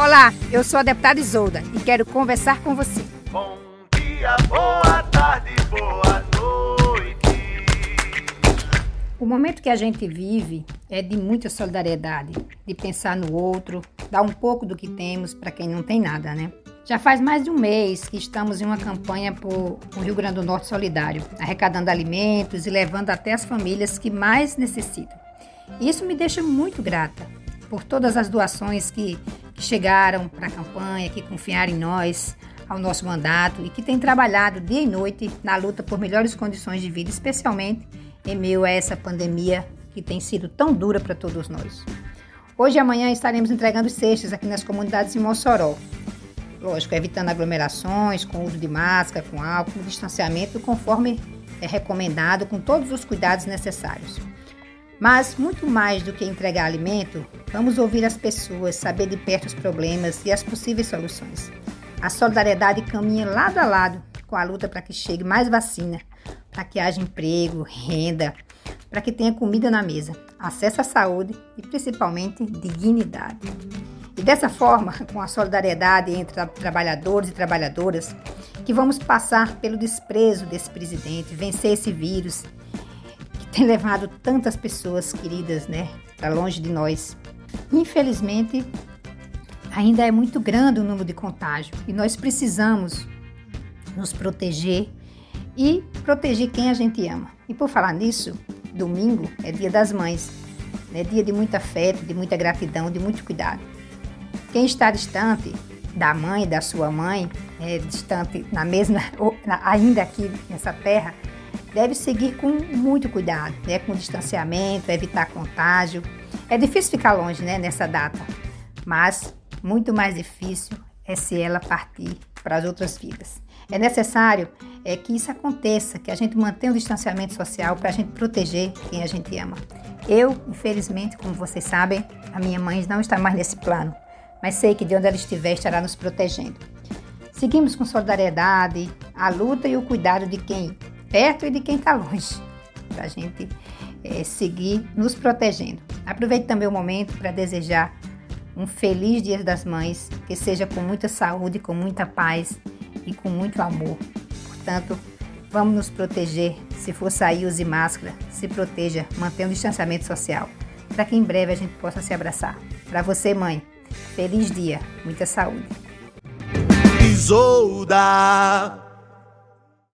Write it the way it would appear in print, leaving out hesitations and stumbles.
Olá, eu sou a deputada Isolda e quero conversar com você. Bom dia, boa tarde, boa noite. O momento que a gente vive é de muita solidariedade, de pensar no outro, dar um pouco do que temos para quem não tem nada, né? Já faz mais de um mês que estamos em uma campanha por o Rio Grande do Norte Solidário, arrecadando alimentos e levando até as famílias que mais necessitam. Isso me deixa muito grata por todas as doações que chegaram para a campanha, que confiaram em nós, ao nosso mandato e que têm trabalhado dia e noite na luta por melhores condições de vida, especialmente em meio a essa pandemia que tem sido tão dura para todos nós. Hoje e amanhã estaremos entregando cestas aqui nas comunidades de Mossoró. Lógico, evitando aglomerações, com uso de máscara, com álcool, com distanciamento, conforme é recomendado, com todos os cuidados necessários. Mas, muito mais do que entregar alimento, vamos ouvir as pessoas, saber de perto os problemas e as possíveis soluções. A solidariedade caminha lado a lado com a luta para que chegue mais vacina, para que haja emprego, renda, para que tenha comida na mesa, acesso à saúde e, principalmente, dignidade. E dessa forma, com a solidariedade entre trabalhadores e trabalhadoras, que vamos passar pelo desprezo desse presidente, vencer esse vírus, tem levado tantas pessoas queridas, né, para longe de nós. Infelizmente, ainda é muito grande o número de contágio e nós precisamos nos proteger e proteger quem a gente ama. E por falar nisso, domingo é dia das mães, né, dia de muito afeto, de muita gratidão, de muito cuidado. Quem está distante da mãe, da sua mãe, distante na mesma, ainda aqui nessa terra, deve seguir com muito cuidado, né? Com distanciamento, evitar contágio. É difícil ficar longe, né, nessa data, mas muito mais difícil é se ela partir para as outras vidas. É necessário que isso aconteça, que a gente mantenha o distanciamento social para a gente proteger quem a gente ama. Eu, infelizmente, como vocês sabem, a minha mãe não está mais nesse plano, mas sei que de onde ela estiver estará nos protegendo. Seguimos com solidariedade, a luta e o cuidado de quem perto e de quem está longe, para a gente seguir nos protegendo. Aproveito também o momento para desejar um feliz Dia das Mães, que seja com muita saúde, com muita paz e com muito amor. Portanto, vamos nos proteger, se for sair, use máscara, se proteja, mantenha o distanciamento social, para que em breve a gente possa se abraçar. Para você, mãe, feliz dia, muita saúde. Isolda.